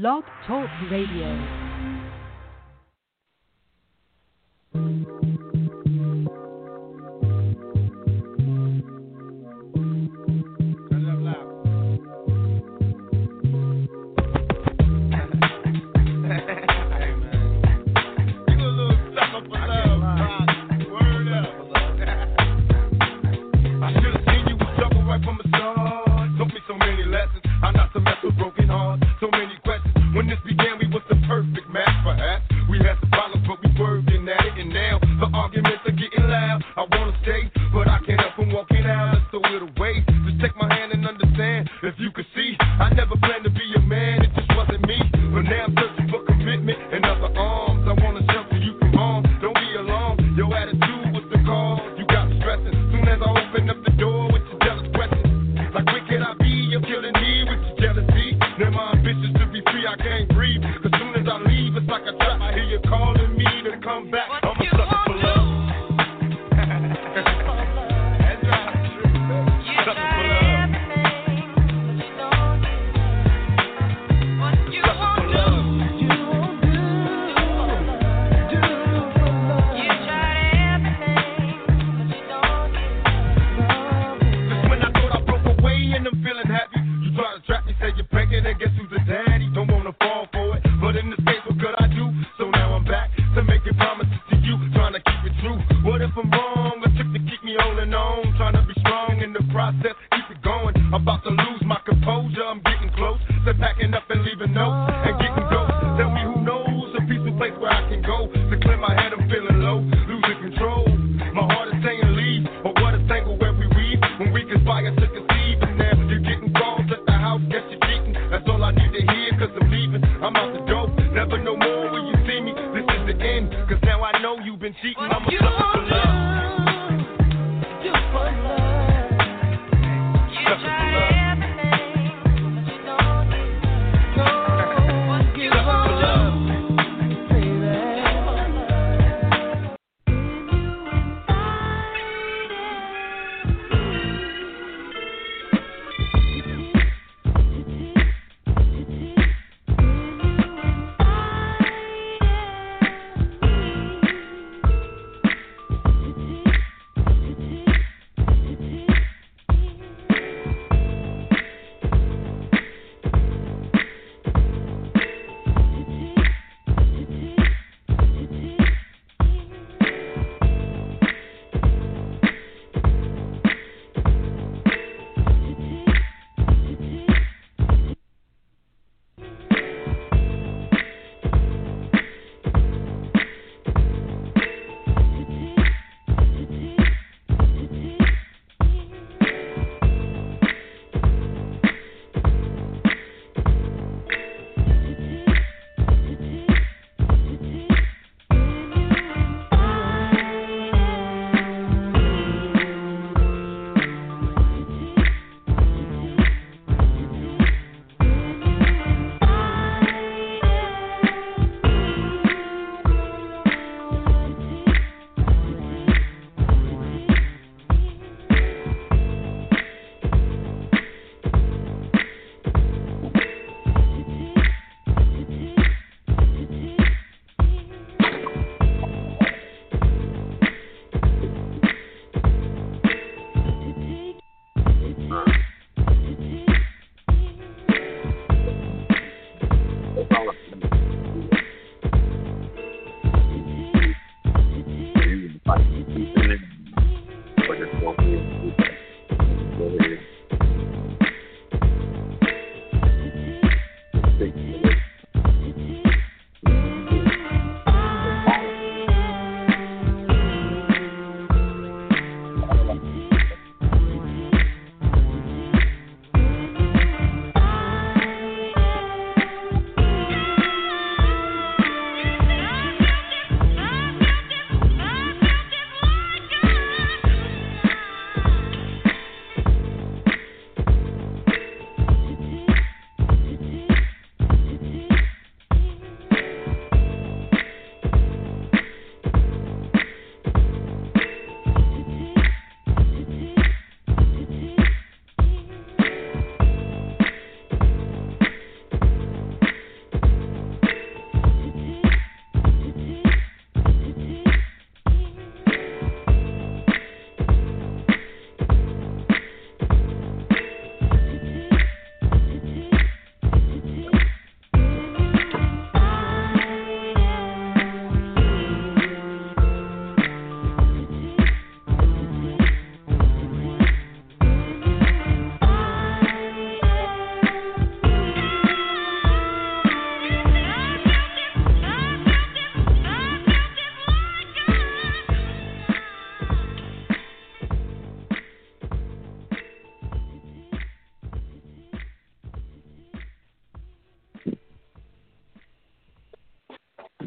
Blog Talk Radio.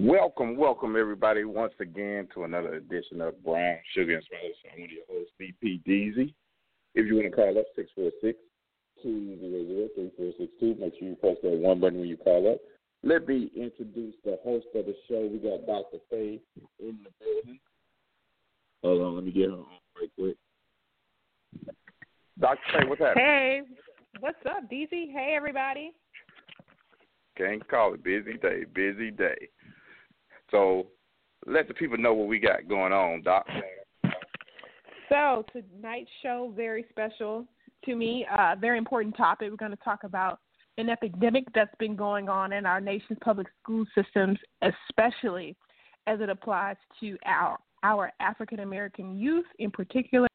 Welcome everybody once again to another edition of Brown Sugar and Spice. I'm one of your hosts, VP Deezy. If you want to call up, 646-200-3462. Make sure you press that one button when you call up. Let me introduce the host of the show. We got Dr. Faye in the building. Hold on, let me get her on right quick. Dr. Faye, what's happening? Hey, what's up, Deezy? Hey, everybody. Can't call it busy day. So let the people know what we got going on, Doc. So tonight's show, very special to me, very important topic. We're going to talk about an epidemic that's been going on in our nation's public school systems, especially as it applies to our African-American youth, in particular,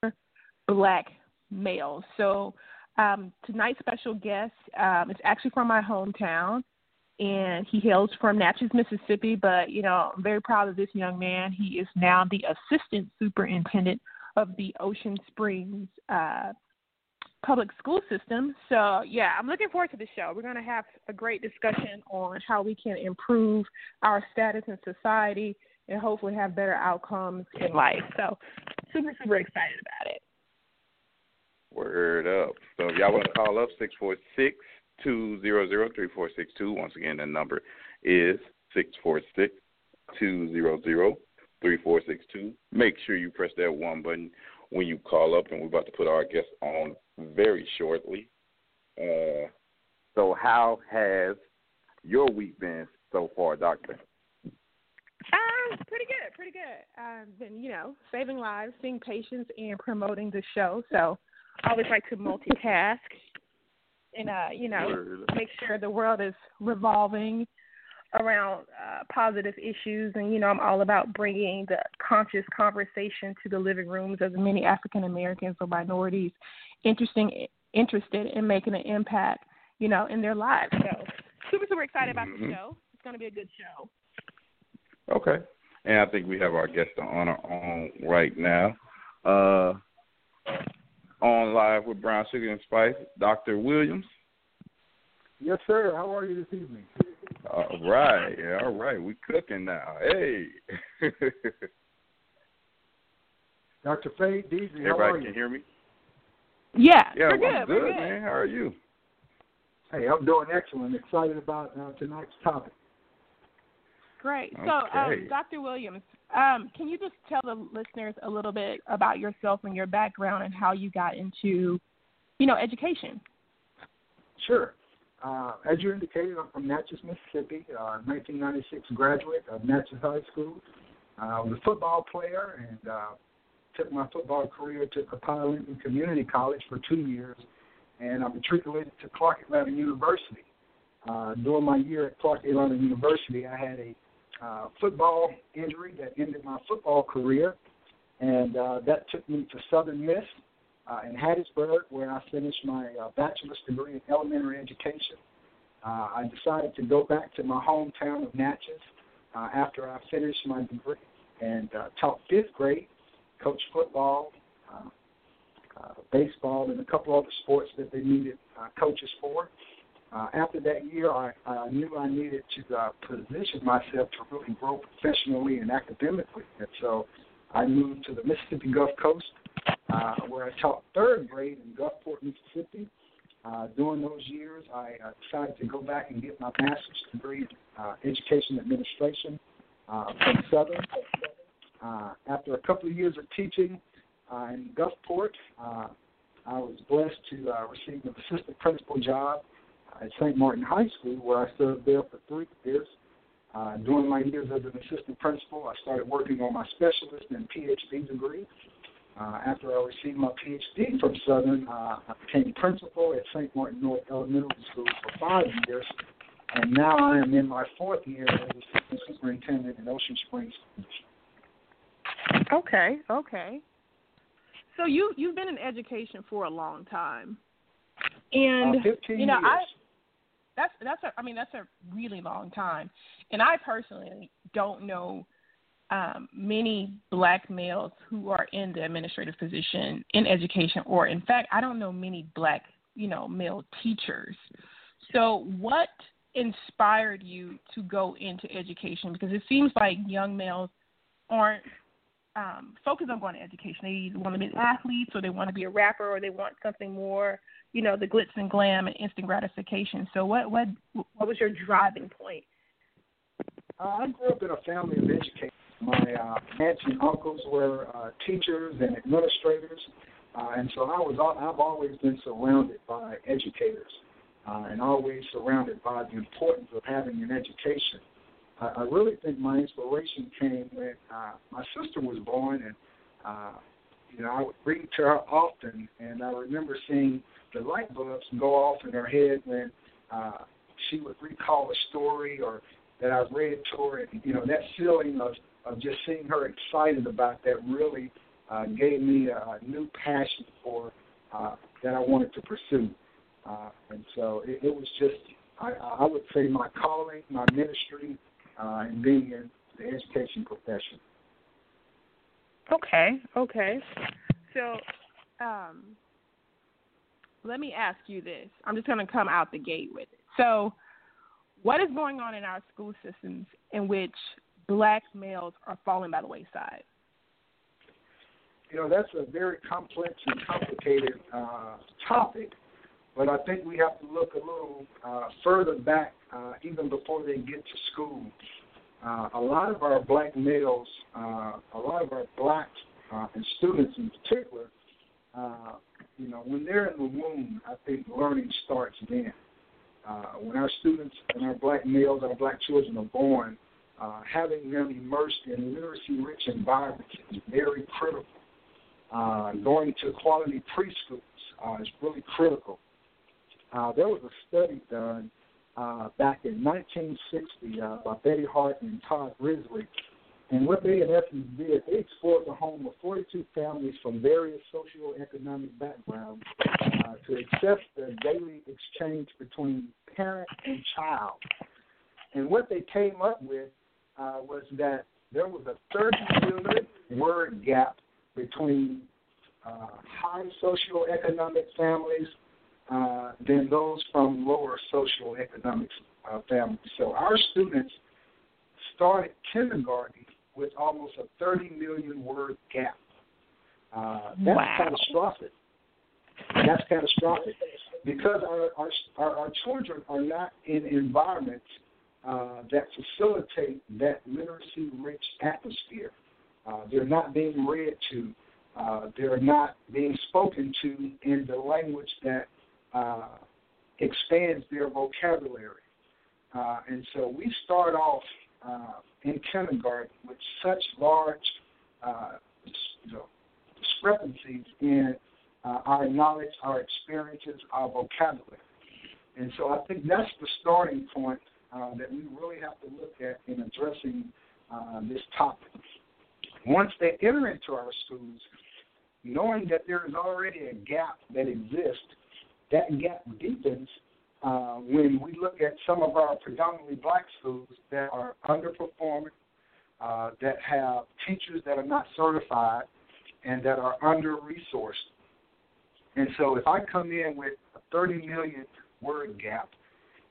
black males. So tonight's special guest is actually from my hometown. And he hails from Natchez, Mississippi, but, you know, I'm very proud of this young man. He is now the assistant superintendent of the Ocean Springs public school system. So, yeah, I'm looking forward to the show. We're going to have a great discussion on how we can improve our status in society and hopefully have better outcomes in life. So, super excited about it. Word up. So, if y'all want to call up, 646-200-3462. Once again, the number is 646-200-3462. Make sure you press that one button when you call up, and we're about to put our guest on very shortly. So how has your week been so far, Doctor? Pretty good. I've been, saving lives, seeing patients, and promoting the show. So I always like to multitask. And, make sure the world is revolving around positive issues. And, I'm all about bringing the conscious conversation to the living rooms of many African Americans or minorities interested in making an impact, in their lives. So super excited about the show. It's going to be a good show. Okay. And I think we have our guest on right now. On live with Brown Sugar and Spice, Dr. Williams. Yes, sir. How are you this evening? All right. We cooking now. Hey. Dr. Faye, Deezy, how are you? Everybody can hear me? Yeah, we're good, man. How are you? Hey, I'm doing excellent. Excited about tonight's topic. Great. Okay. So, Dr. Williams, can you just tell the listeners a little bit about yourself and your background and how you got into, education? Sure. As you indicated, I'm from Natchez, Mississippi, 1996 graduate of Natchez High School. I was a football player and took my football career to Appling Community College for 2 years, and I matriculated to Clark Atlanta University. During my year at Clark Atlanta University, I had a football injury that ended my football career, and that took me to Southern Miss in Hattiesburg, where I finished my bachelor's degree in elementary education. I decided to go back to my hometown of Natchez after I finished my degree and taught fifth grade, coached football, baseball, and a couple other sports that they needed coaches for. After that year, I knew I needed to position myself to really grow professionally and academically. And so I moved to the Mississippi Gulf Coast, where I taught third grade in Gulfport, Mississippi. During those years, I decided to go back and get my master's degree in education administration from Southern. After a couple of years of teaching in Gulfport, I was blessed to receive an assistant principal job at St. Martin High School, where I served there for 3 years. During my years as an assistant principal, I started working on my specialist and Ph.D. degree. After I received my Ph.D. from Southern, I became principal at St. Martin North Elementary School for 5 years, and now I am in my fourth year as assistant superintendent in Ocean Springs. Okay. So you've been in education for a long time. And, 15 years. That's a really long time. And I personally don't know many black males who are in the administrative position in education, or in fact, I don't know many black, male teachers. So what inspired you to go into education? Because it seems like young males aren't focused on going to education. They either want to be an athlete, or they want to be a rapper, or they want something more, you know, the glitz and glam and instant gratification. So what was your driving point? I grew up in a family of educators. My aunts and uncles were teachers and administrators, and so I've always been surrounded by educators and always surrounded by the importance of having an education. I really think my inspiration came when my sister was born, and you know, I would read to her often, and I remember seeing the light bulbs go off in her head when she would recall a story or that I read to her, and you know, that feeling of just seeing her excited about that really gave me a new passion for that I wanted to pursue. And so it was just, I would say, my calling, my ministry, and being in the education profession. Okay. So let me ask you this. I'm just going to come out the gate with it. So what is going on in our school systems in which Black males are falling by the wayside? You know, that's a very complex and complicated topic, but I think we have to look a little further back, even before they get to school. A lot of our Black males, a lot of our Blacks and students in particular, you know, when they're in the womb, I think learning starts then. When our students and our Black males, our Black children are born, having them immersed in literacy-rich environments is very critical. Going to quality preschools is really critical. There was a study done back in 1960 by Betty Hart and Todd Risley, and what they in essence did, they explored the home of 42 families from various socioeconomic backgrounds to assess the daily exchange between parent and child. And what they came up with was that there was a 30-word gap between high socioeconomic families than those from lower socioeconomic families. So our students started kindergarten with almost a 30-million-word gap. That's catastrophic. That's catastrophic because our children are not in environments that facilitate that literacy-rich atmosphere. They're not being read to. They're not being spoken to in the language that expands their vocabulary. And so we start off in kindergarten with such large you know, discrepancies in our knowledge, our experiences, our vocabulary. And so I think that's the starting point that we really have to look at in addressing this topic. Once they enter into our schools, knowing that there is already a gap that exists, that gap deepens when we look at some of our predominantly Black schools that are underperforming, that have teachers that are not certified, and that are under-resourced. And so if I come in with a 30-million-word gap,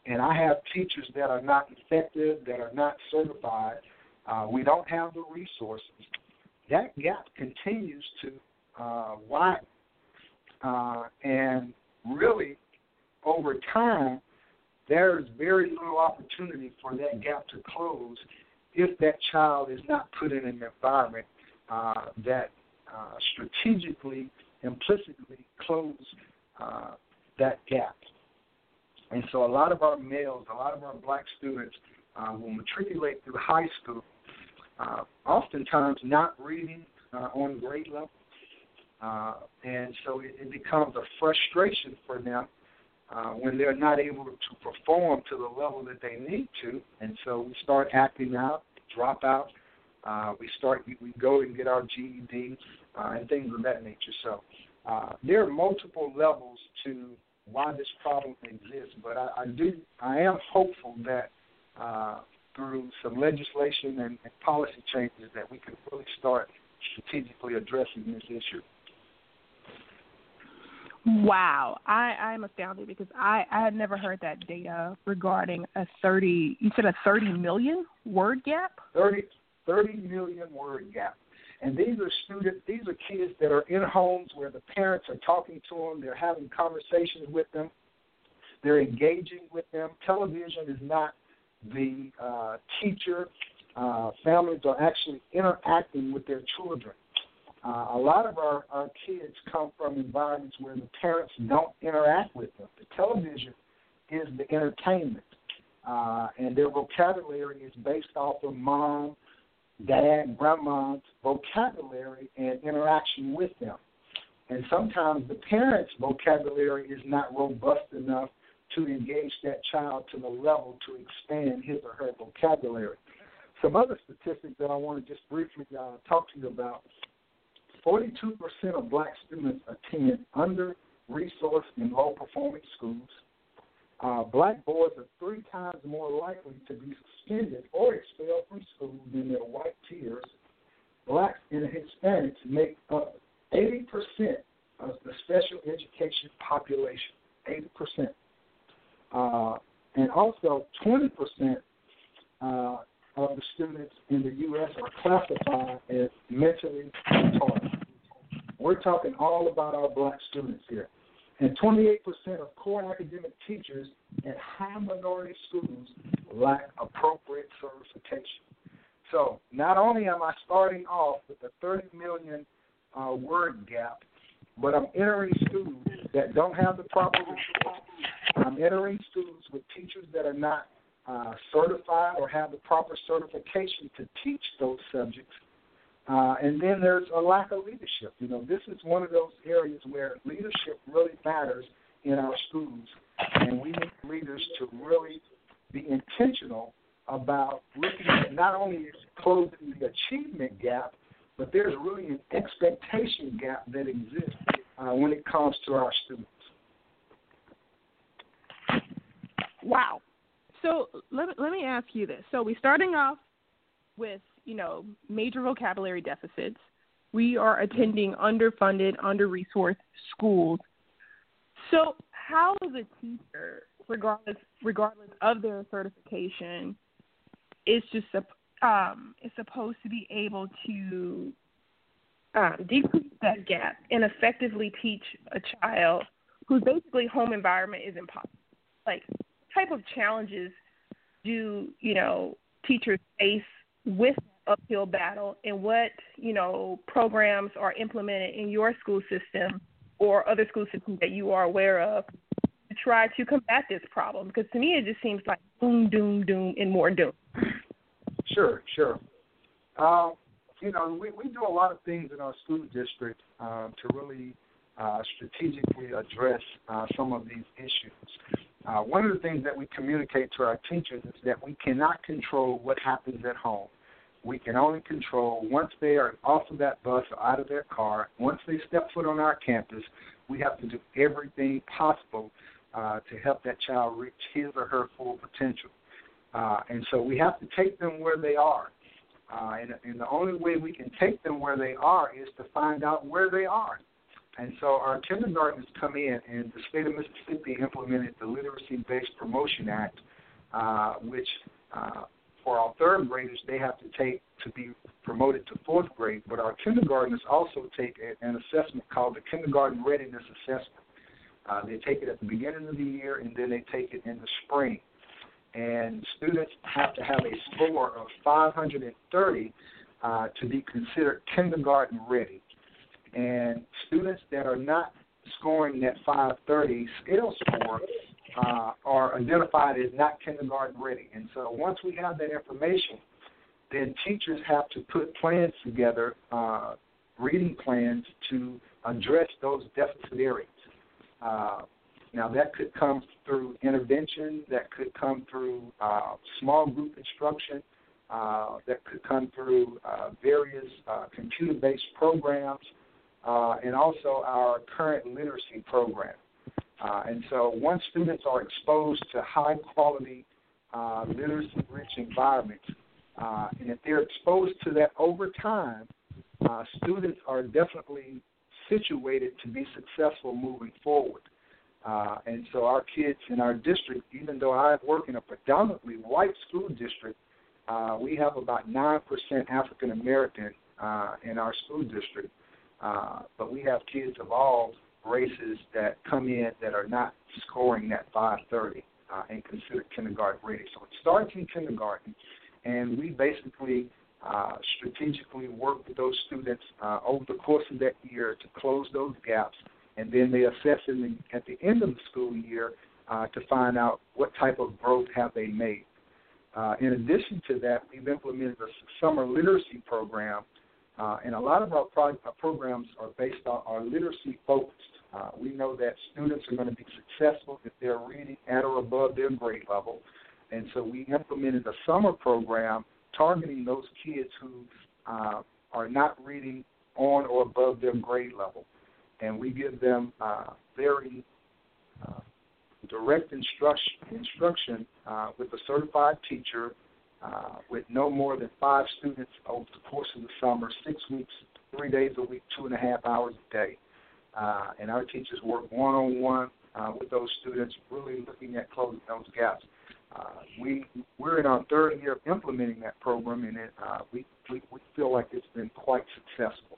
and I have teachers that are not effective, that are not certified, we don't have the resources, that gap continues to widen. And really, over time, there's very little opportunity for that gap to close if that child is not put in an environment that strategically, implicitly closes that gap. And so a lot of our males, a lot of our Black students will matriculate through high school, oftentimes not reading on grade level. And so it becomes a frustration for them when they're not able to perform to the level that they need to. And so we start acting out, drop out. We go and get our GED and things of that nature. So there are multiple levels to why this problem exists, but I am hopeful that through some legislation and policy changes that we can really start strategically addressing this issue. Wow. I'm astounded because I had never heard that data regarding you said a 30 million word gap? 30 million word gap. And these are kids that are in homes where the parents are talking to them, they're having conversations with them, they're engaging with them. Television is not the teacher. Families are actually interacting with their children. A lot of our kids come from environments where the parents don't interact with them. The television is the entertainment, and their vocabulary is based off of mom, dad, grandma's vocabulary and interaction with them. And sometimes the parents' vocabulary is not robust enough to engage that child to the level to expand his or her vocabulary. Some other statistics that I want to just briefly talk to you about. 42% of black students attend under-resourced and low-performing schools. Black boys are 3 times more likely to be suspended or expelled from school than their white peers. Blacks and Hispanics make up 80% of the special education population, 80%. And also 20% of the students in the U.S. are classified as mentally retarded. We're talking all about our black students here. And 28% of core academic teachers at high minority schools lack appropriate certification. So not only am I starting off with a 30 million word gap, but I'm entering schools that don't have the proper resources. I'm entering schools with teachers that are not certified or have the proper certification to teach those subjects. And then there's a lack of leadership. You know, this is one of those areas where leadership really matters in our schools, and we need leaders to really be intentional about looking at not only closing the achievement gap, but there's really an expectation gap that exists when it comes to our students. Wow. So let me ask you this. So we're starting off with, you know, major vocabulary deficits. We are attending underfunded, under-resourced schools. So how is a teacher, regardless of their certification, is supposed to be able to decrease that gap and effectively teach a child whose basically home environment is impossible? Like, what type of challenges do, you know, teachers face with uphill battle, and what, you know, programs are implemented in your school system or other school systems that you are aware of to try to combat this problem? Because to me, it just seems like doom, and more doom. Sure. You know, we do a lot of things in our school district to really strategically address some of these issues. One of the things that we communicate to our teachers is that we cannot control what happens at home. We can only control once they are off of that bus or out of their car, once they step foot on our campus, we have to do everything possible to help that child reach his or her full potential. And so we have to take them where they are. And the only way we can take them where they are is to find out where they are. And so our kindergartners come in, and the state of Mississippi implemented the Literacy-Based Promotion Act, which for our third graders they have to take to be promoted to fourth grade. But our kindergartners also take an assessment called the Kindergarten Readiness Assessment. They take it at the beginning of the year, and then they take it in the spring. And students have to have a score of 530 to be considered kindergarten ready. And students that are not scoring that 530 scale score are identified as not kindergarten ready. And so once we have that information, then teachers have to put plans together, reading plans, to address those deficit areas. Now, that could come through intervention. That could come through small group instruction. That could come through various computer-based programs. And also our current literacy program. And so once students are exposed to high-quality, literacy-rich environments, and if they're exposed to that over time, students are definitely situated to be successful moving forward. And so our kids in our district, even though I work in a predominantly white school district, we have about 9% African American in our school district. But we have kids of all races that come in that are not scoring that 530 and considered kindergarten ready. So it starts in kindergarten, and we basically strategically work with those students over the course of that year to close those gaps, and then they assess at the end of the school year to find out what type of growth have they made. In addition to that, we've implemented a summer literacy program, and a lot of our programs are based on our literacy focused. We know that students are going to be successful if they're reading at or above their grade level, and so we implemented a summer program targeting those kids who are not reading on or above their grade level. And we give them very direct instruction with a certified teacher with no more than 5 students over the course of the summer, 6 weeks, 3 days a week, 2.5 hours a day. And our teachers work one-on-one with those students, really looking at closing those gaps. We're in our third year of implementing that program, and we feel like it's been quite successful.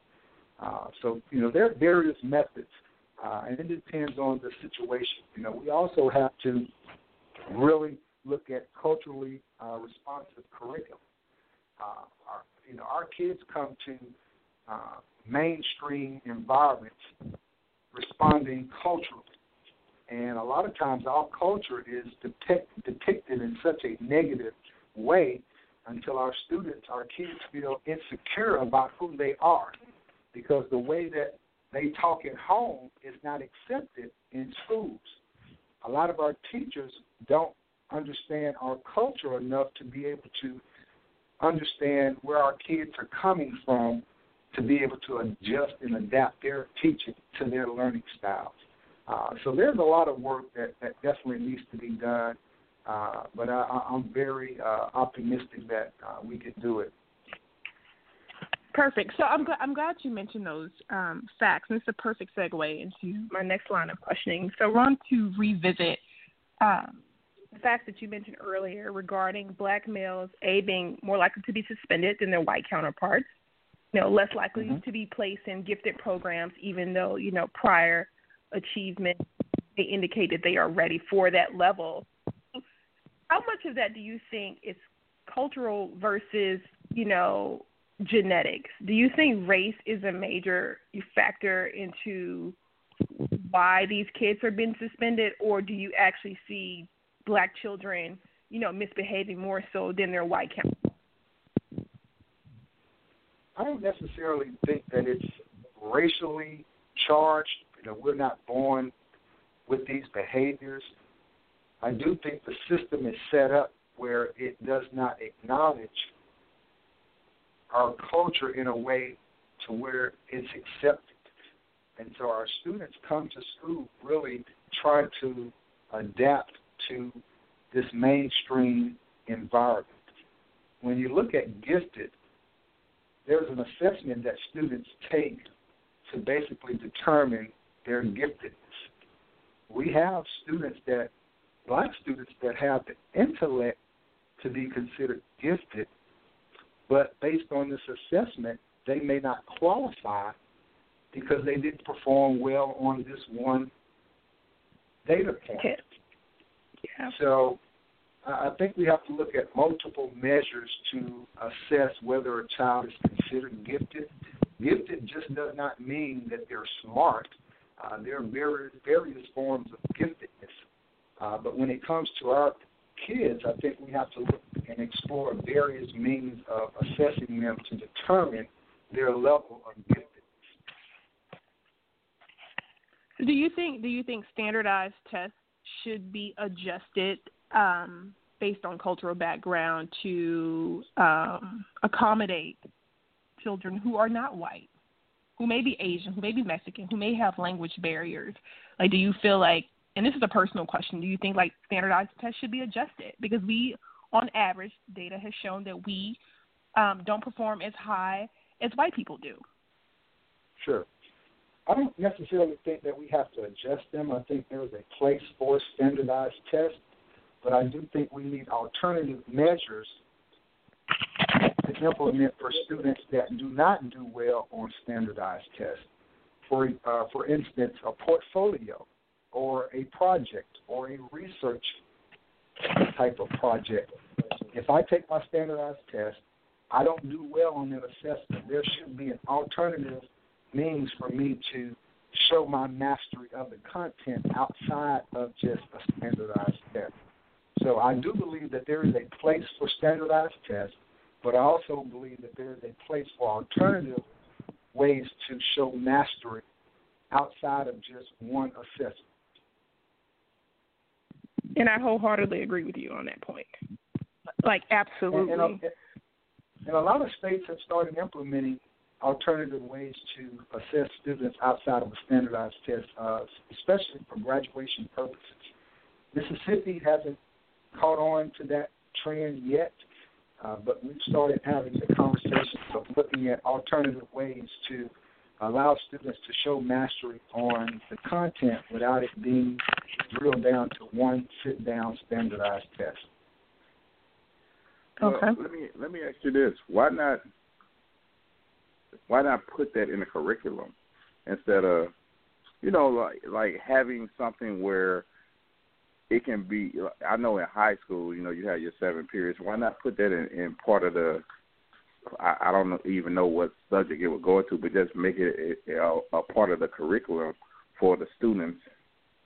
So, you know, there are various methods, and it depends on the situation. You know, we also have to really look at culturally responsive curriculum. Our kids come to mainstream environments responding culturally. And a lot of times our culture is depicted in such a negative way until our kids feel insecure about who they are, because the way that they talk at home is not accepted in schools. A lot of our teachers don't understand our culture enough to be able to understand where our kids are coming from to be able to adjust and adapt their teaching to their learning styles. So there's a lot of work that definitely needs to be done, but I'm very optimistic that we can do it. Perfect. So I'm glad you mentioned those facts, and it's a perfect segue into my next line of questioning. So we're on to revisit the facts that you mentioned earlier regarding black males, A, being more likely to be suspended than their white counterparts, less likely to be placed in gifted programs, even though, prior achievement, they indicate that they are ready for that level. How much of that do you think is cultural versus, genetics? Do you think race is a major factor into why these kids are being suspended, or do you actually see black children, misbehaving more so than their white counterparts? I don't necessarily think that it's racially charged. We're not born with these behaviors. I do think the system is set up where it does not acknowledge our culture in a way to where it's accepted. And so our students come to school really trying to adapt to this mainstream environment. When you look at gifted, there's an assessment that students take to basically determine their giftedness. We have black students that have the intellect to be considered gifted, but based on this assessment, they may not qualify because they didn't perform well on this one data point. Yeah. So I think we have to look at multiple measures to assess whether a child is considered gifted. Gifted just does not mean that they're smart. There are various forms of giftedness. But when it comes to our kids, I think we have to look and explore various means of assessing them to determine their level of giftedness. So do you think standardized tests should be adjusted based on cultural background to accommodate children who are not white, who may be Asian, who may be Mexican, who may have language barriers? Like, do you feel like, and this is a personal question, do you think like standardized tests should be adjusted? Because we, on average, data has shown that we don't perform as high as white people do. Sure. I don't necessarily think that we have to adjust them. I think there is a place for standardized tests, but I do think we need alternative measures to implement for students that do not do well on standardized tests. For instance, a portfolio or a project or a research type of project. If I take my standardized test, I don't do well on that assessment. There should be an alternative means for me to show my mastery of the content outside of just a standardized test. So I do believe that there is a place for standardized tests, but I also believe that there is a place for alternative ways to show mastery outside of just one assessment. And I wholeheartedly agree with you on that point. Like, absolutely. And a lot of states have started implementing alternative ways to assess students outside of a standardized test, especially for graduation purposes. Mississippi hasn't caught on to that trend yet, but we've started having the conversations of looking at alternative ways to allow students to show mastery on the content without it being drilled down to one sit-down standardized test. Okay. Well, let me ask you this: Why not put that in the curriculum instead of, like having something where it can be? I know in high school, you have your 7 periods. Why not put that in part of the? I don't even know what subject it would go into, but just make it a part of the curriculum for the students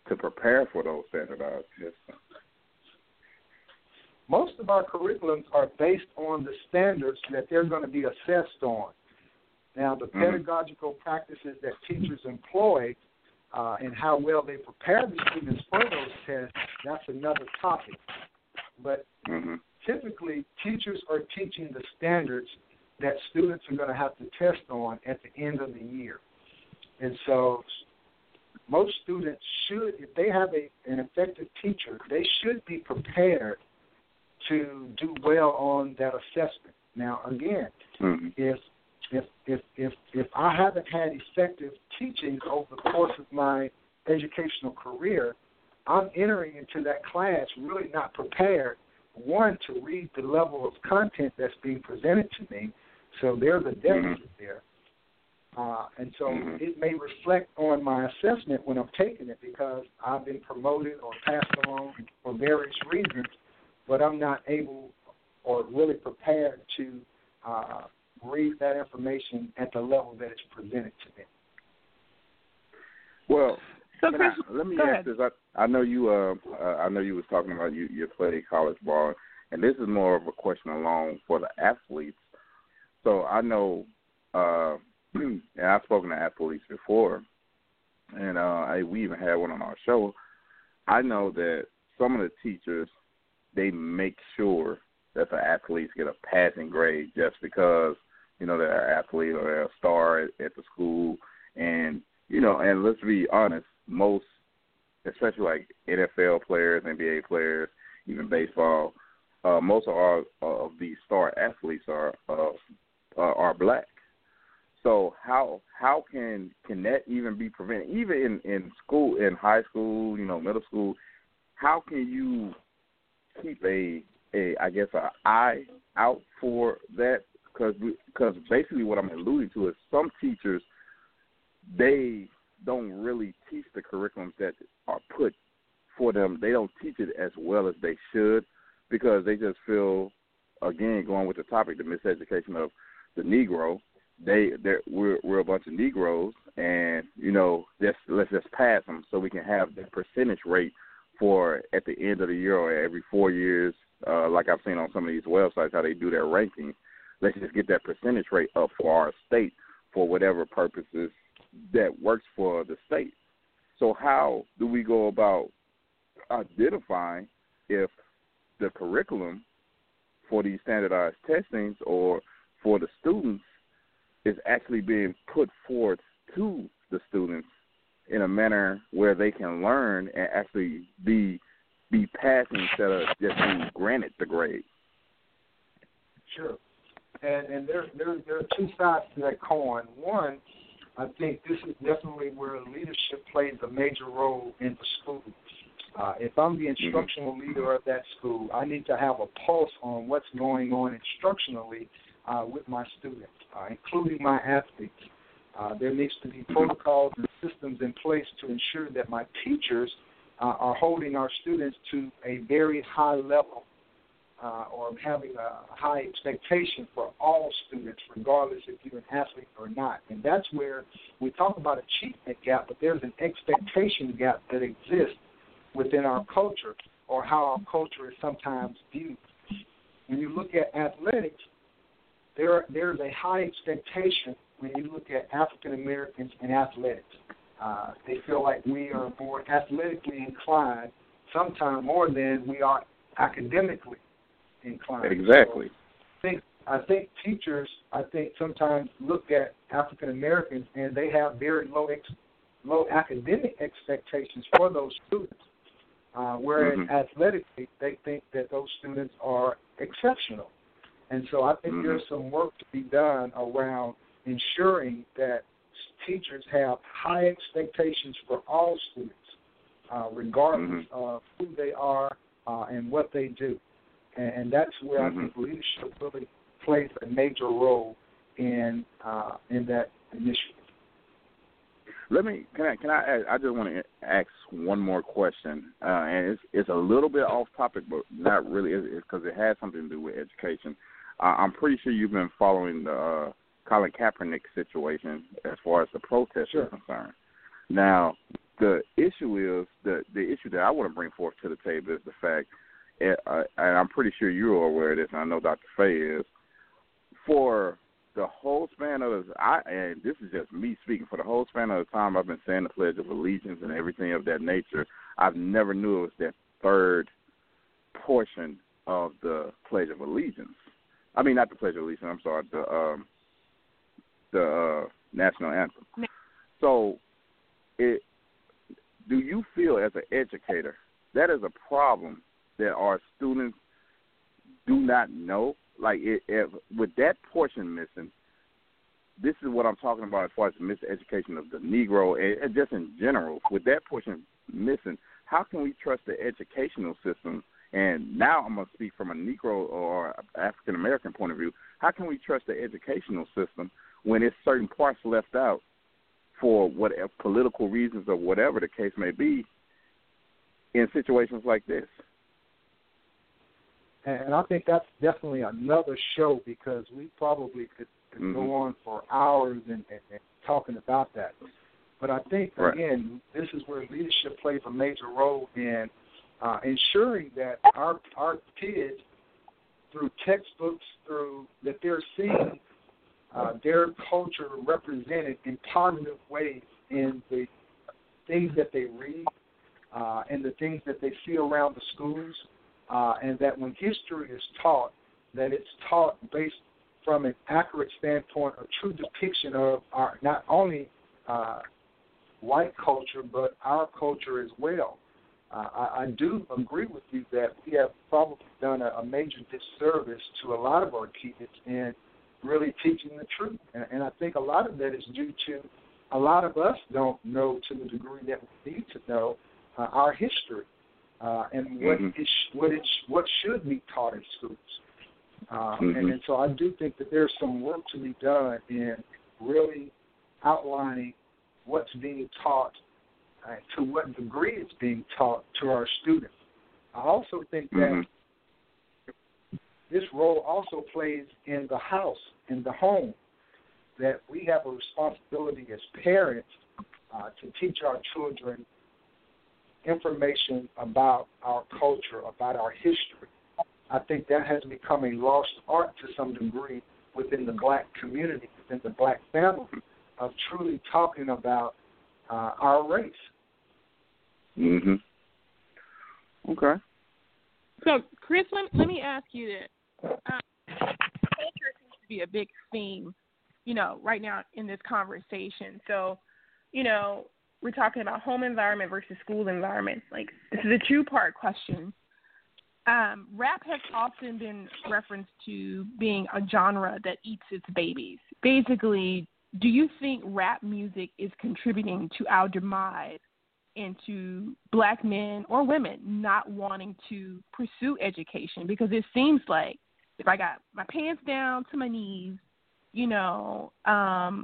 to prepare for those standardized tests. Most of our curriculums are based on the standards that they're going to be assessed on. Now, the pedagogical practices that teachers employ and how well they prepare the students for those tests, that's another topic. But typically, teachers are teaching the standards that students are going to have to test on at the end of the year. And so most students should, if they have an effective teacher, they should be prepared to do well on that assessment. Now, again, if I haven't had effective teaching over the course of my educational career, I'm entering into that class really not prepared, one, to read the level of content that's being presented to me, so there's a deficit there. And so it may reflect on my assessment when I'm taking it because I've been promoted or passed along for various reasons, but I'm not able or really prepared to read that information at the level that it's presented to me. Well, so Chris, let me ask this. I know you was talking about you played college ball, and this is more of a question along for the athletes. So I know, and I've spoken to athletes before, and we even had one on our show. I know that some of the teachers, they make sure that the athletes get a passing grade just because, they're an athlete or they're a star at the school. And, and let's be honest, most, especially like NFL players, NBA players, even baseball, most of these star athletes are black. So how can that even be prevented? Even in school, in high school, middle school, how can you keep an eye out for that? Because basically what I'm alluding to is some teachers, they don't really teach the curriculums that are put for them. They don't teach it as well as they should because they just feel, again, going with the topic, the miseducation of the Negro, we're a bunch of Negroes, and, let's just pass them so we can have the percentage rate for at the end of the year or every 4 years, like I've seen on some of these websites, how they do their rankings. Let's just get that percentage rate up for our state for whatever purposes that works for the state. So how do we go about identifying if the curriculum for these standardized testings or for the students is actually being put forth to the students in a manner where they can learn and actually be passing instead of just being granted the grade? Sure. And there are two sides to that coin. One, I think this is definitely where leadership plays a major role in the school. If I'm the instructional leader of that school, I need to have a pulse on what's going on instructionally with my students, including my athletes. There needs to be protocols and systems in place to ensure that my teachers are holding our students to a very high level or having a high expectation for all students, regardless if you're an athlete or not. And that's where we talk about achievement gap, but there's an expectation gap that exists within our culture or how our culture is sometimes viewed. When you look at athletics, there's a high expectation when you look at African Americans in athletics. They feel like we are more athletically inclined, sometimes more than we are academically inclined. Exactly. So I think teachers, sometimes look at African Americans and they have very low academic expectations for those students, whereas athletically they think that those students are exceptional. And so I think there's some work to be done around ensuring that teachers have high expectations for all students, regardless of who they are and what they do. And that's where I think leadership really plays a major role in that initiative. I just want to ask one more question, and it's a little bit off topic, but not really, because it has something to do with education. I'm pretty sure you've been following the Colin Kaepernick situation as far as the protests are concerned. Now, the issue is the issue that I want to bring forth to the table is the fact, and I'm pretty sure you're aware of this, and I know Dr. Faye is, for the whole span of and this is just me speaking, for the whole span of the time I've been saying the Pledge of Allegiance and everything of that nature, I've never knew it was that third portion of the Pledge of Allegiance. I mean, not the Pledge of Allegiance, I'm sorry, the national anthem. So, do you feel as an educator that is a problem that our students do not know? Like, with that portion missing, this is what I'm talking about as far as the miseducation of the Negro and just in general. With that portion missing, how can we trust the educational system? And now I'm going to speak from a Negro or African American point of view. How can we trust the educational system when it's certain parts left out for what political reasons or whatever the case may be in situations like this? And I think that's definitely another show, because we probably could go on for hours and talking about that. But I think, again, this is where leadership plays a major role in ensuring that our kids, through textbooks, that they're seeing their culture represented in positive ways in the things that they read and the things that they see around the schools, and that when history is taught, that it's taught based from an accurate standpoint, a true depiction of our not only white culture but our culture as well. I do agree with you that we have probably done a major disservice to a lot of our kids in really teaching the truth. And I think a lot of that is due to a lot of us don't know to the degree that we need to know our history and what should be taught in schools. And so I do think that there's some work to be done in really outlining what's being taught, to what degree it's being taught to our students. I also think that this role also plays in the house, in the home, that we have a responsibility as parents to teach our children information about our culture, about our history. I think that has become a lost art to some degree within the black community, within the black family, of truly talking about our race. Okay. So, Chris, let me ask you this. Culture seems to be a big theme, right now in this conversation. So, we're talking about home environment versus school environment. Like, this is a two-part question. Rap has often been referenced to being a genre that eats its babies. Basically, do you think rap music is contributing to our demise and to black men or women not wanting to pursue education? Because it seems like if I got my pants down to my knees, you know, got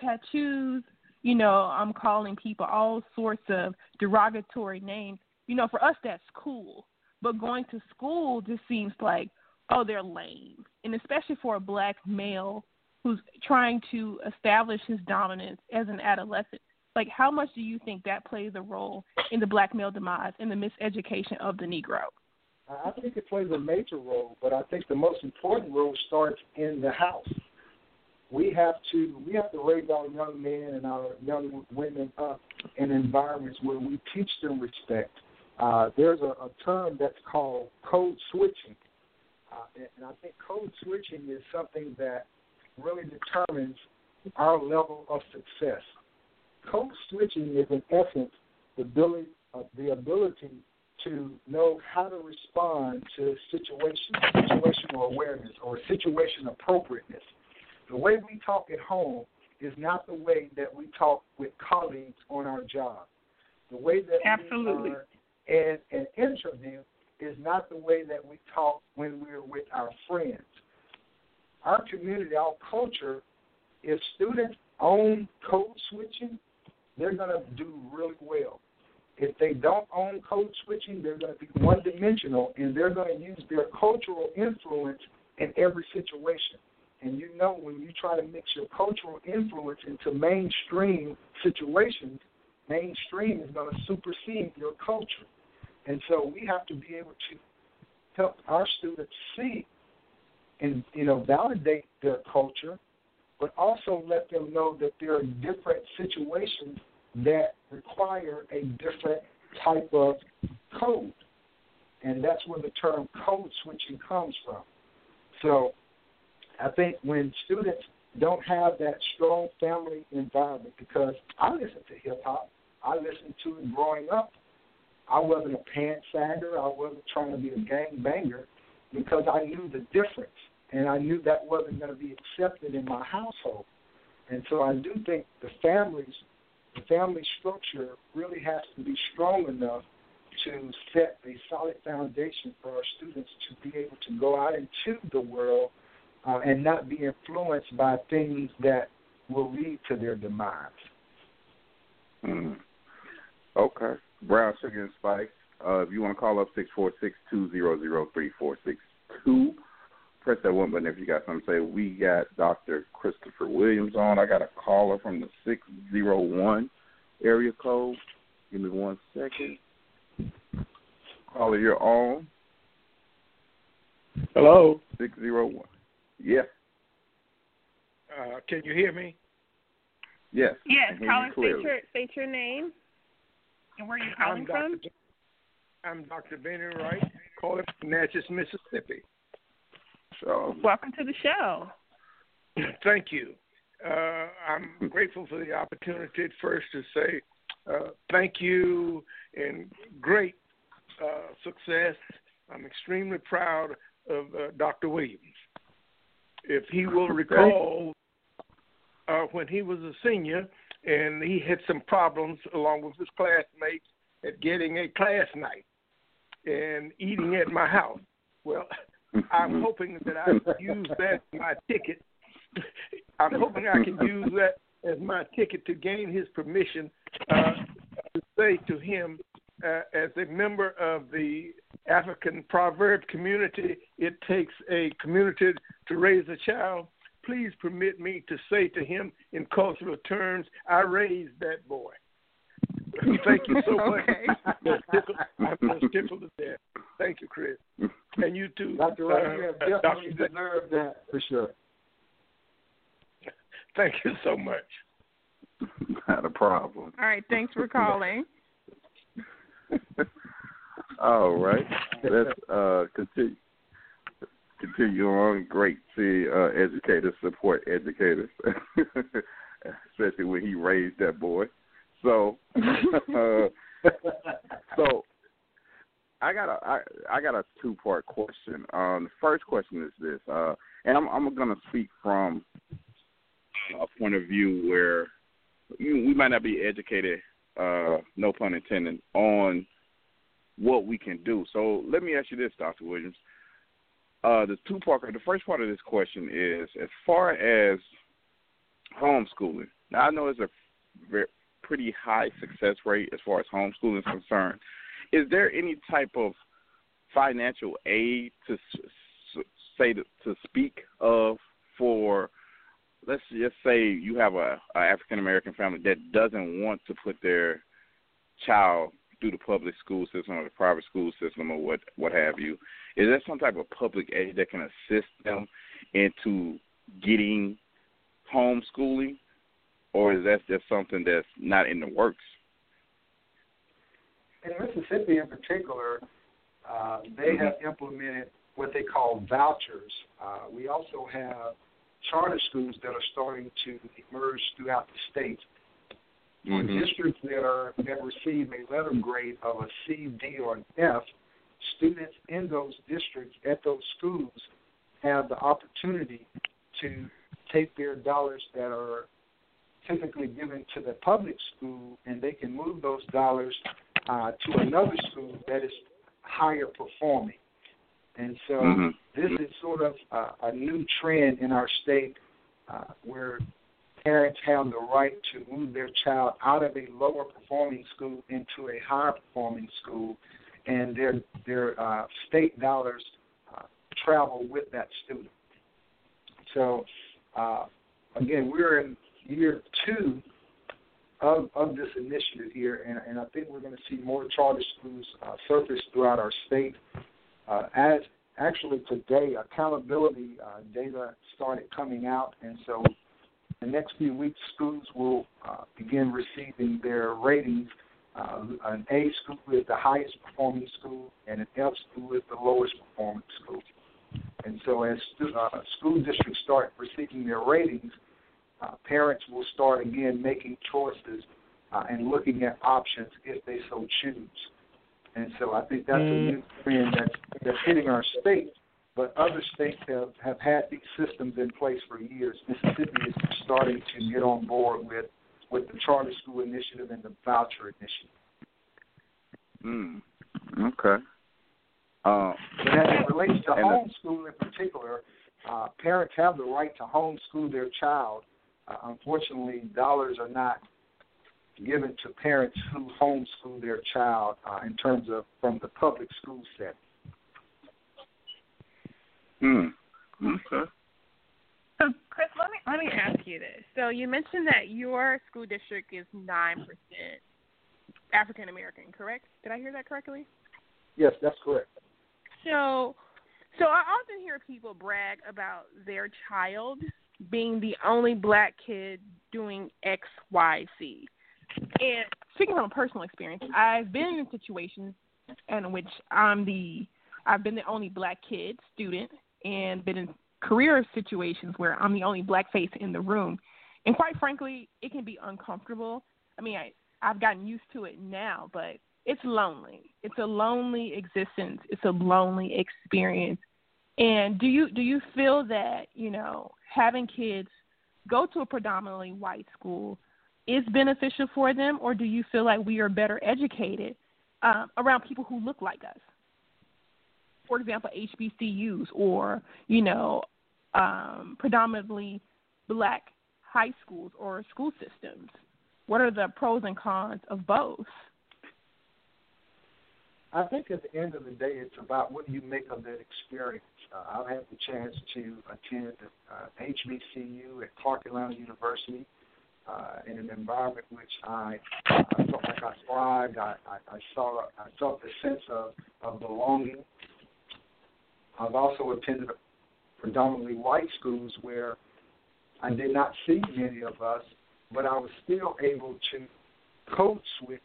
tattoos, you know, I'm calling people all sorts of derogatory names. You know, for us, that's cool. But going to school just seems like, oh, they're lame. And especially for a black male who's trying to establish his dominance as an adolescent. Like, how much do you think that plays a role in the black male demise and the miseducation of the Negro? I think it plays a major role, but I think the most important role starts in the house. We have to raise our young men and our young women up in environments where we teach them respect. There's a term that's called code switching, and I think code switching is something that really determines our level of success. Code switching is, in essence, the ability to know how to respond to situational awareness or situation appropriateness. The way we talk at home is not the way that we talk with colleagues on our job. The way that Absolutely. We are at an interview is not the way that we talk when we're with our friends. Our community, our culture, if students own code switching, they're going to do really well. If they don't own code switching, they're going to be one-dimensional, and they're going to use their cultural influence in every situation. And you know, when you try to mix your cultural influence into mainstream situations, mainstream is going to supersede your culture. And so we have to be able to help our students see and, you know, validate their culture, but also let them know that there are different situations that require a different type of code. And that's where the term code switching comes from. So I think when students don't have that strong family environment, because I listened to hip-hop, I listened to it growing up. I wasn't a pant-sagger. I wasn't trying to be a gang-banger because I knew the difference, and I knew that wasn't going to be accepted in my household. And so I do think the family structure really has to be strong enough to set a solid foundation for our students to be able to go out into the world and not be influenced by things that will lead to their demise. Mm. Okay. Brown Sugar and Spice. If you want to call up 646-200-3462, press that one button if you got something to say. We got Dr. Christopher Williams on. I got a caller from the 601 area code. Give me 1 second. Caller, you're on. Hello. 601. Yeah. Can you hear me? Yes. Yes, caller, state your name and where you're calling from. I'm Dr. Benny Wright, calling from Natchez, Mississippi. So, welcome to the show. Thank you. I'm grateful for the opportunity first to say thank you and great success. I'm extremely proud of Dr. Williams. If he will recall, when he was a senior and he had some problems along with his classmates at getting a class night and eating at my house. Well, I'm hoping that I can use that as my ticket. I'm hoping I can use that as my ticket to gain his permission to say to him, as a member of the African proverb community, it takes a community to raise a child. Please permit me to say to him in cultural terms, I raised that boy. Thank you so much. I'm just tickled to death. Thank you, Chris. And you too. Dr. Wright, you have definitely deserved that for sure. Thank you so much. Not a problem. All right. Thanks for calling. All right. Let's continue on. Great to educators support educators, especially when he raised that boy. So, so I got a two-part question. The first question is this, and I'm going to speak from a point of view where we might not be educated, no pun intended, on what we can do. So let me ask you this, Dr. Williams. The two-parter, the first part of this question is, as far as homeschooling, now I know it's a pretty high success rate as far as homeschooling is concerned. Is there any type of financial aid to speak of for, let's just say you have a African-American family that doesn't want to put their child through the public school system or the private school system or what have you? Is there some type of public aid that can assist them into getting homeschooling, or is that just something that's not in the works? In Mississippi in particular, they have implemented what they call vouchers. We also have charter schools that are starting to emerge throughout the state. Mm-hmm. Districts that receive a letter grade of a C, D, or an F, students in those districts at those schools have the opportunity to take their dollars that are typically given to the public school, and they can move those dollars to another school that is higher performing. And so this is sort of a new trend in our state where parents have the right to move their child out of a lower performing school into a higher performing school, and their state dollars travel with that student. So, again, we're in year two of this initiative here, and I think we're going to see more charter schools surface throughout our state. As actually today, accountability data started coming out, and so the next few weeks, schools will begin receiving their ratings. An A school is the highest performing school, and an F school is the lowest performing school. And so as school districts start receiving their ratings, parents will start, again, making choices and looking at options if they so choose. And so I think that's a new trend that's hitting our state. But other states have had these systems in place for years. Mississippi is starting to get on board with the charter school initiative and the voucher initiative. Okay. But as it relates to homeschool in particular, parents have the right to homeschool their child. Unfortunately, dollars are not given to parents who homeschool their child in terms of from the public school setting. Okay. So, Chris, let me ask you this. So you mentioned that your school district is 9% African-American, correct? Did I hear that correctly? Yes, that's correct. So I often hear people brag about their child being the only black kid doing X, Y, Z. And speaking from a personal experience, I've been in situations in which I've been the only black kid student and been in career situations where I'm the only black face in the room. And quite frankly, it can be uncomfortable. I mean, I've gotten used to it now, but it's lonely. It's a lonely existence. It's a lonely experience. And do you feel that, you know, having kids go to a predominantly white school is beneficial for them, or do you feel like we are better educated around people who look like us? For example, HBCUs or, you know, predominantly black high schools or school systems. What are the pros and cons of both? I think at the end of the day, it's about what you make of that experience. I've had the chance to attend HBCU at Clark Atlanta University in an environment which I felt like I thrived. I felt the sense of belonging. I've also attended predominantly white schools where I did not see many of us, but I was still able to code switch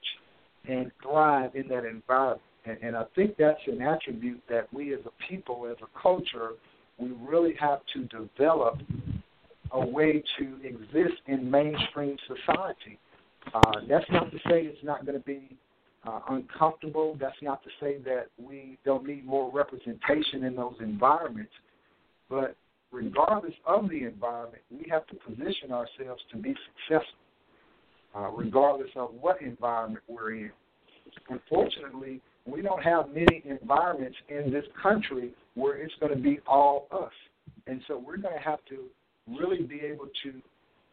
and thrive in that environment. And I think that's an attribute that we as a people, as a culture, we really have to develop a way to exist in mainstream society. That's not to say it's not going to be uncomfortable. That's not to say that we don't need more representation in those environments, but regardless of the environment, we have to position ourselves to be successful, regardless of what environment we're in. Unfortunately, we don't have many environments in this country where it's going to be all us. And so we're going to have to really be able to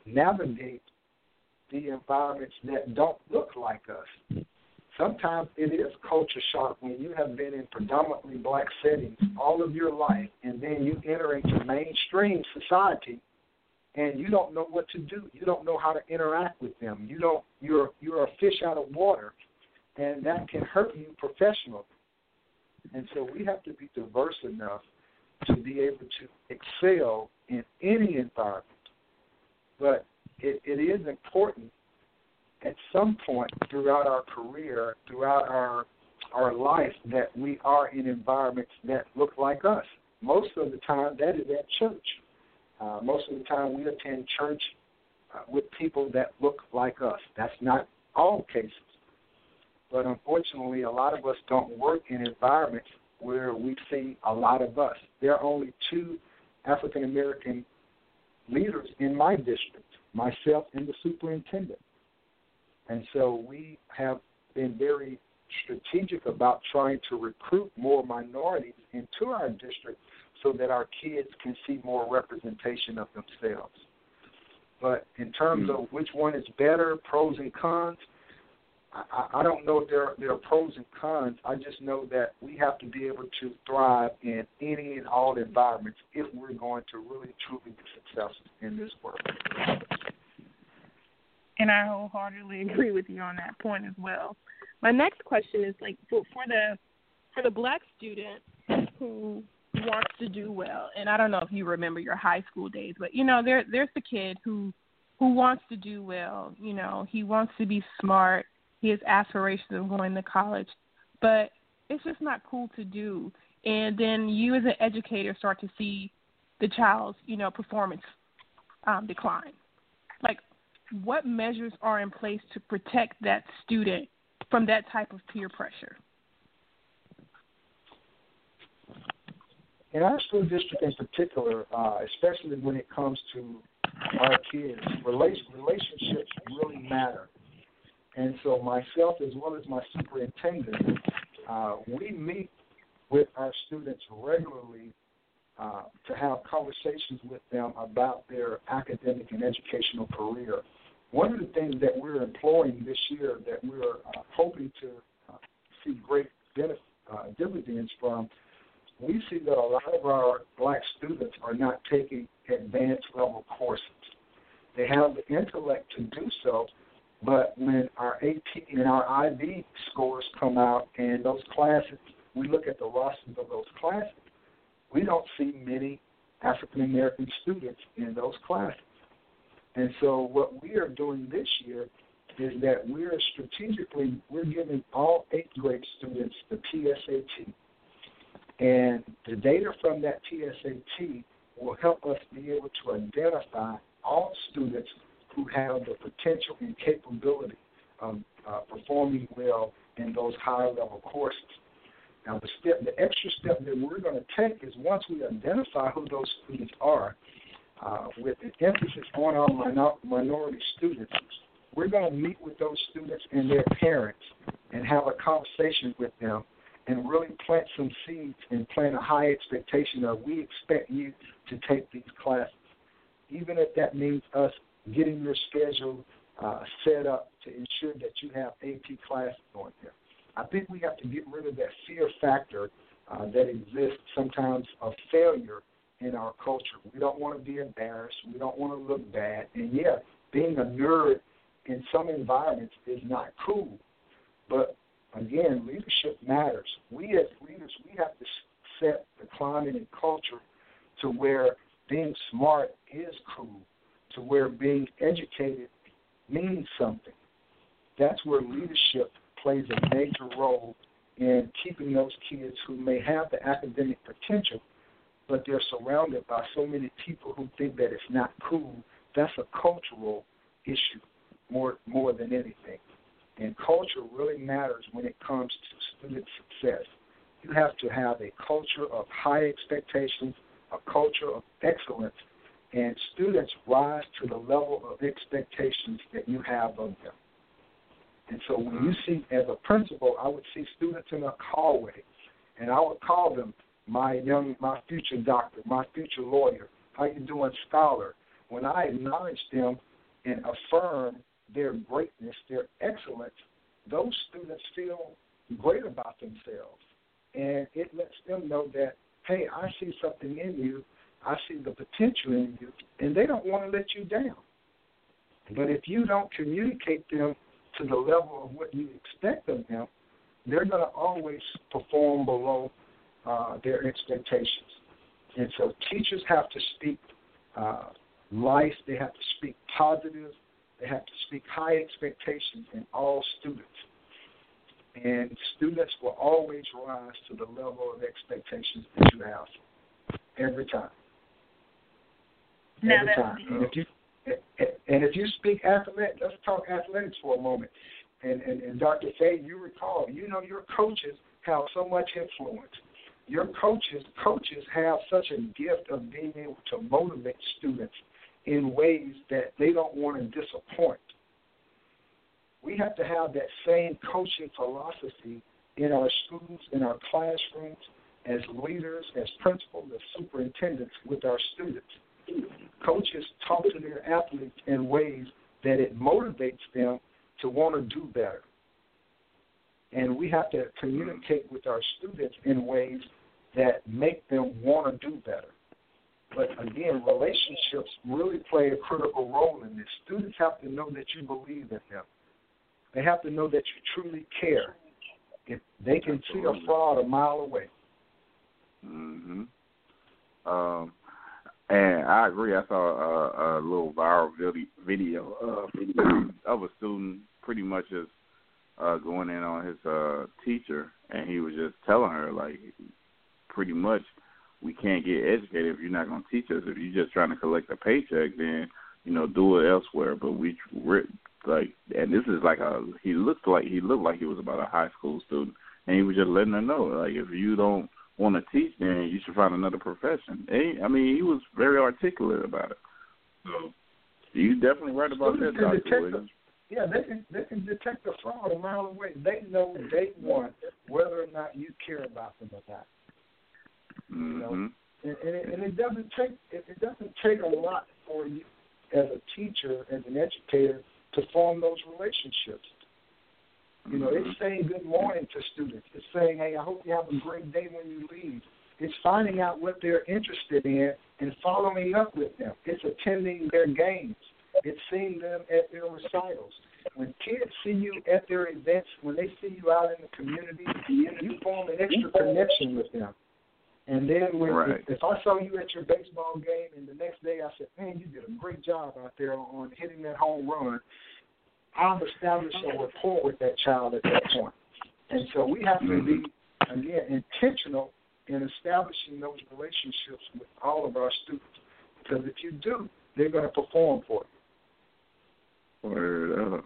navigate the environments that don't look like us. Sometimes it is culture shock when you have been in predominantly black settings all of your life, and then you enter into mainstream society, and you don't know what to do. You don't know how to interact with them. You're a fish out of water, and that can hurt you professionally. And so we have to be diverse enough to be able to excel in any environment. But it is important at some point throughout our career, throughout our life, that we are in environments that look like us. Most of the time, that is at church. Most of the time, we attend church with people that look like us. That's not all cases. But unfortunately, a lot of us don't work in environments where we see a lot of us. There are only 2 African-American leaders in my district, myself and the superintendent. And so we have been very strategic about trying to recruit more minorities into our district so that our kids can see more representation of themselves. But in terms of which one is better, pros and cons, I don't know if there are pros and cons. I just know that we have to be able to thrive in any and all environments if we're going to really, truly be successful in this world. And I wholeheartedly agree with you on that point as well. My next question is, like, for the black student who wants to do well, and I don't know if you remember your high school days, but, you know, there's the kid who wants to do well. You know, he wants to be smart. He has aspirations of going to college, but it's just not cool to do. And then you as an educator start to see the child's, you know, performance decline. Like, what measures are in place to protect that student from that type of peer pressure? In our school district in particular, especially when it comes to our kids, relationships really matter. And so myself, as well as my superintendent, we meet with our students regularly to have conversations with them about their academic and educational career. One of the things that we're employing this year that we're hoping to see great dividends from, we see that a lot of our black students are not taking advanced level courses. They have the intellect to do so, but when our AP and our IB scores come out and those classes, we look at the rosters of those classes, we don't see many African-American students in those classes. And so what we are doing this year is that we're giving all 8th grade students the PSAT. And the data from that PSAT will help us be able to identify all students who have the potential and capability of performing well in those higher-level courses. Now, the extra step that we're going to take is once we identify who those students are, with an emphasis on our minority students, we're going to meet with those students and their parents and have a conversation with them and really plant some seeds and plant a high expectation of, we expect you to take these classes, even if that means us getting your schedule set up to ensure that you have AP classes on there. I think we have to get rid of that fear factor that exists sometimes of failure in our culture. We don't want to be embarrassed. We don't want to look bad. And, yeah, being a nerd in some environments is not cool. But, again, leadership matters. We as leaders, we have to set the climate and culture to where being smart is cool, to where being educated means something. That's where leadership plays a major role in keeping those kids who may have the academic potential, but they're surrounded by so many people who think that it's not cool. That's a cultural issue more than anything. And culture really matters when it comes to student success. You have to have a culture of high expectations, a culture of excellence, and students rise to the level of expectations that you have of them. And so when you see, as a principal, I would see students in a hallway, and I would call them my future doctor, my future lawyer, how you doing, scholar. When I acknowledge them and affirm their greatness, their excellence, those students feel great about themselves. And it lets them know that, hey, I see something in you, I see the potential in you, and they don't want to let you down. But if you don't communicate them to the level of what you expect of them, they're going to always perform below their expectations. And so teachers have to speak life, they have to speak positive, they have to speak high expectations in all students. And students will always rise to the level of expectations that you have every time. Every time. And if you speak athletic, let's talk athletics for a moment. And Dr. Faye, you recall, you know, your coaches have so much influence. Your coaches have such a gift of being able to motivate students in ways that they don't want to disappoint. We have to have that same coaching philosophy in our schools, in our classrooms, as leaders, as principals, as superintendents with our students. Coaches talk to their athletes in ways that it motivates them to want to do better. And we have to communicate with our students in ways that make them want to do better. But again, relationships really play a critical role in this. Students have to know that you believe in them. They have to know that you truly care. If they can Absolutely. See a fraud a mile away. Mm-hmm. And I agree. I saw a little viral video of a student pretty much just going in on his teacher, and he was just telling her, like, pretty much, we can't get educated if you're not going to teach us. If you're just trying to collect a paycheck, then, you know, do it elsewhere. But we're like, and this is like he looked like he was about a high school student, and he was just letting her know, like, if you don't want to teach, then you should find another profession. And, I mean, he was very articulate about it. So you're definitely right about that, Dr. Williams. Yeah, they can detect the fraud a mile away. They know day one whether or not you care about them or not. Mm-hmm. You know? and it doesn't take a lot for you as a teacher, as an educator, to form those relationships. You know, it's saying good morning to students. It's saying, hey, I hope you have a great day when you leave. It's finding out what they're interested in and following up with them. It's attending their games. It's seeing them at their recitals. When kids see you at their events, when they see you out in the community, you form an extra connection with them. And then if I saw you at your baseball game and the next day I said, man, you did a great job out there on hitting that home run, I've established a rapport with that child at that point. And so we have to be, again, intentional in establishing those relationships with all of our students. Because if you do, they're going to perform for you. Word up.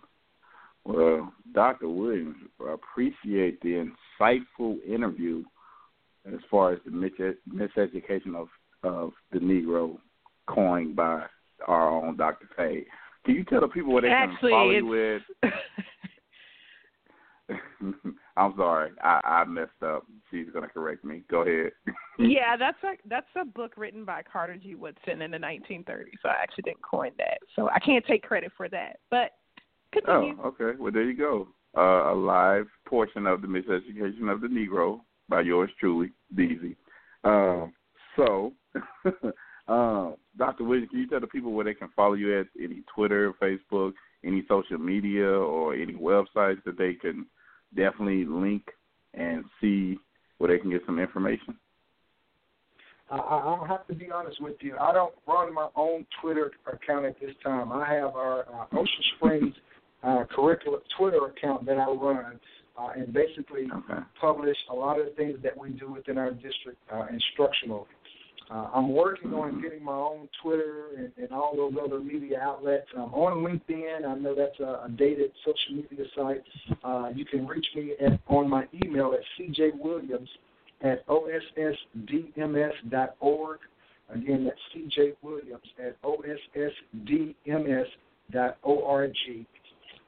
Well, Dr. Williams, I appreciate the insightful interview as far as the miseducation of the Negro coined by our own Dr. Faye. Can you tell the people what they can follow you with? I'm sorry. I messed up. She's going to correct me. Go ahead. Yeah, that's a book written by Carter G. Woodson in the 1930s. So I actually didn't coin that. So I can't take credit for that. But continue. Oh, okay. Well, there you go. A live portion of the Miseducation of the Negro by yours truly, Deezy. Dr. Williams, can you tell the people where they can follow you at? Any Twitter, Facebook, any social media, or any websites that they can definitely link and see where they can get some information? I'll have to be honest with you. I don't run my own Twitter account at this time. I have our Ocean Springs curriculum Twitter account that I run and basically publish a lot of the things that we do within our district instructionally. I'm working on getting my own Twitter and all those other media outlets. I'm on LinkedIn. I know that's a dated social media site. You can reach me on my email at cjwilliams@ossdms.org. Again, that's C.J. Williams at ossdms.org.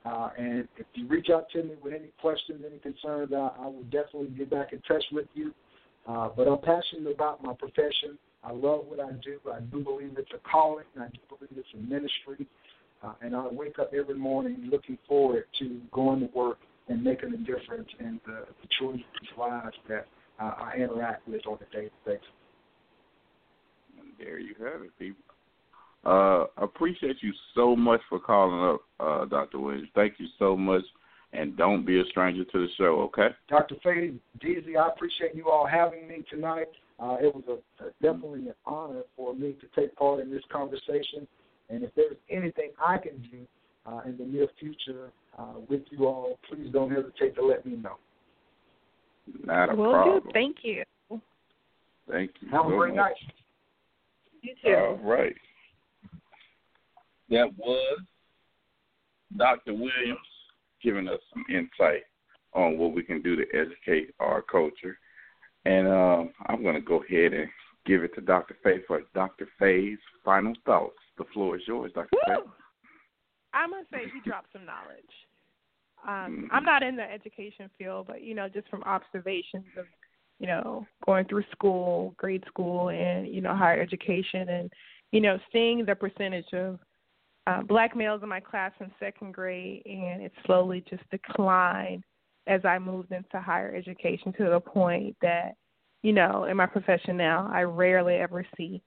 And if you reach out to me with any questions, any concerns, I will definitely get back in touch with you. But I'm passionate about my profession. I love what I do. I do believe it's a calling. I do believe it's a ministry. And I wake up every morning looking forward to going to work and making a difference in the children's lives that I interact with on a daily basis. And there you have it, people. I appreciate you so much for calling up, Dr. Williams. Thank you so much, and don't be a stranger to the show, okay? Dr. Faye, Deezy, I appreciate you all having me tonight. It was definitely an honor for me to take part in this conversation, and if there's anything I can do in the near future with you all, please don't hesitate to let me know. Not a problem. Will do. Thank you. Thank you. Have a great night. You too. All right. That was Dr. Williams giving us some insight on what we can do to educate our culture. And I'm going to go ahead and give it to Dr. Faye for Dr. Faye's final thoughts. The floor is yours, Dr. Faye. I'm going to say he dropped some knowledge. I'm not in the education field, but, you know, just from observations of, you know, going through school, grade school, and, you know, higher education and, you know, seeing the percentage of Black males in my class in second grade, and it slowly just declined as I moved into higher education to the point that, you know, in my profession now, I rarely ever see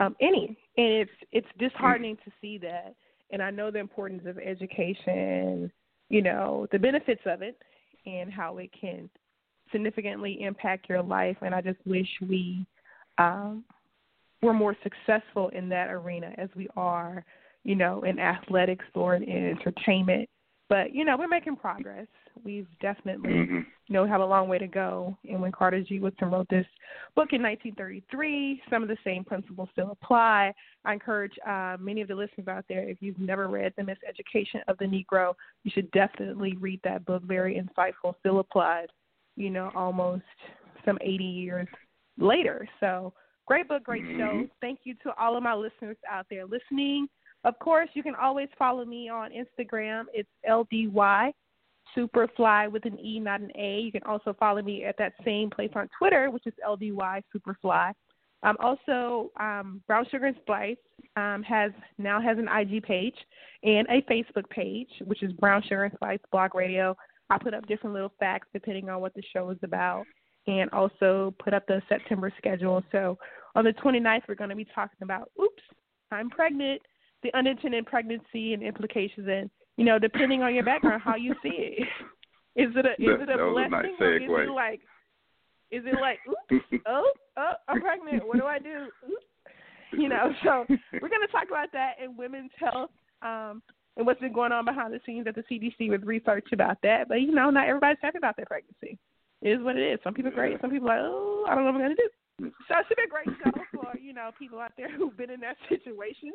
any. And it's disheartening to see that. And I know the importance of education, you know, the benefits of it and how it can significantly impact your life. And I just wish we were more successful in that arena as we are, you know, in athletics or in entertainment. But, you know, we're making progress. We've definitely, you know, have a long way to go. And when Carter G. Woodson wrote this book in 1933, some of the same principles still apply. I encourage many of the listeners out there, if you've never read The Miseducation of the Negro, you should definitely read that book. Very insightful, still applied, you know, almost some 80 years later. So great book, great show. Thank you to all of my listeners out there listening. Of course, you can always follow me on Instagram. It's LDY, Superfly with an E, not an A. You can also follow me at that same place on Twitter, which is LDY, Superfly. Also, Brown Sugar and Spice now has an IG page and a Facebook page, which is Brown Sugar and Spice Blog Radio. I put up different little facts depending on what the show is about and also put up the September schedule. So on the 29th, we're going to be talking about, oops, I'm pregnant. The unintended pregnancy and implications, and, you know, depending on your background, how you see it. Is it a blessing? Or is it like, oh, I'm pregnant. What do I do? Oops. You know, so we're going to talk about that in women's health and what's been going on behind the scenes at the CDC with research about that. But, you know, not everybody's happy about their pregnancy. It is what it is. Some people are great. Some people are like, oh, I don't know what I'm going to do. So it should be a great show for, you know, people out there who've been in that situation.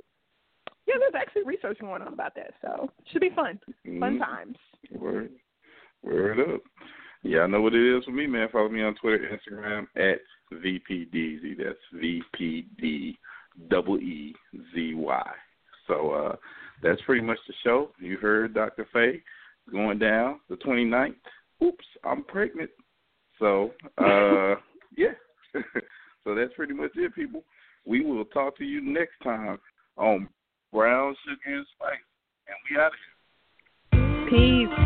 Yeah, there's actually research going on about that, so it should be fun. Fun times. Word up. Yeah, I know what it is for me, man. Follow me on Twitter, Instagram, at VP Deezy. That's VPDEEZY. So that's pretty much the show. You heard Dr. Faye going down the 29th. Oops, I'm pregnant. So, yeah. So that's pretty much it, people. We will talk to you next time on Brown Sugar and Spice, and we out of here. Peace.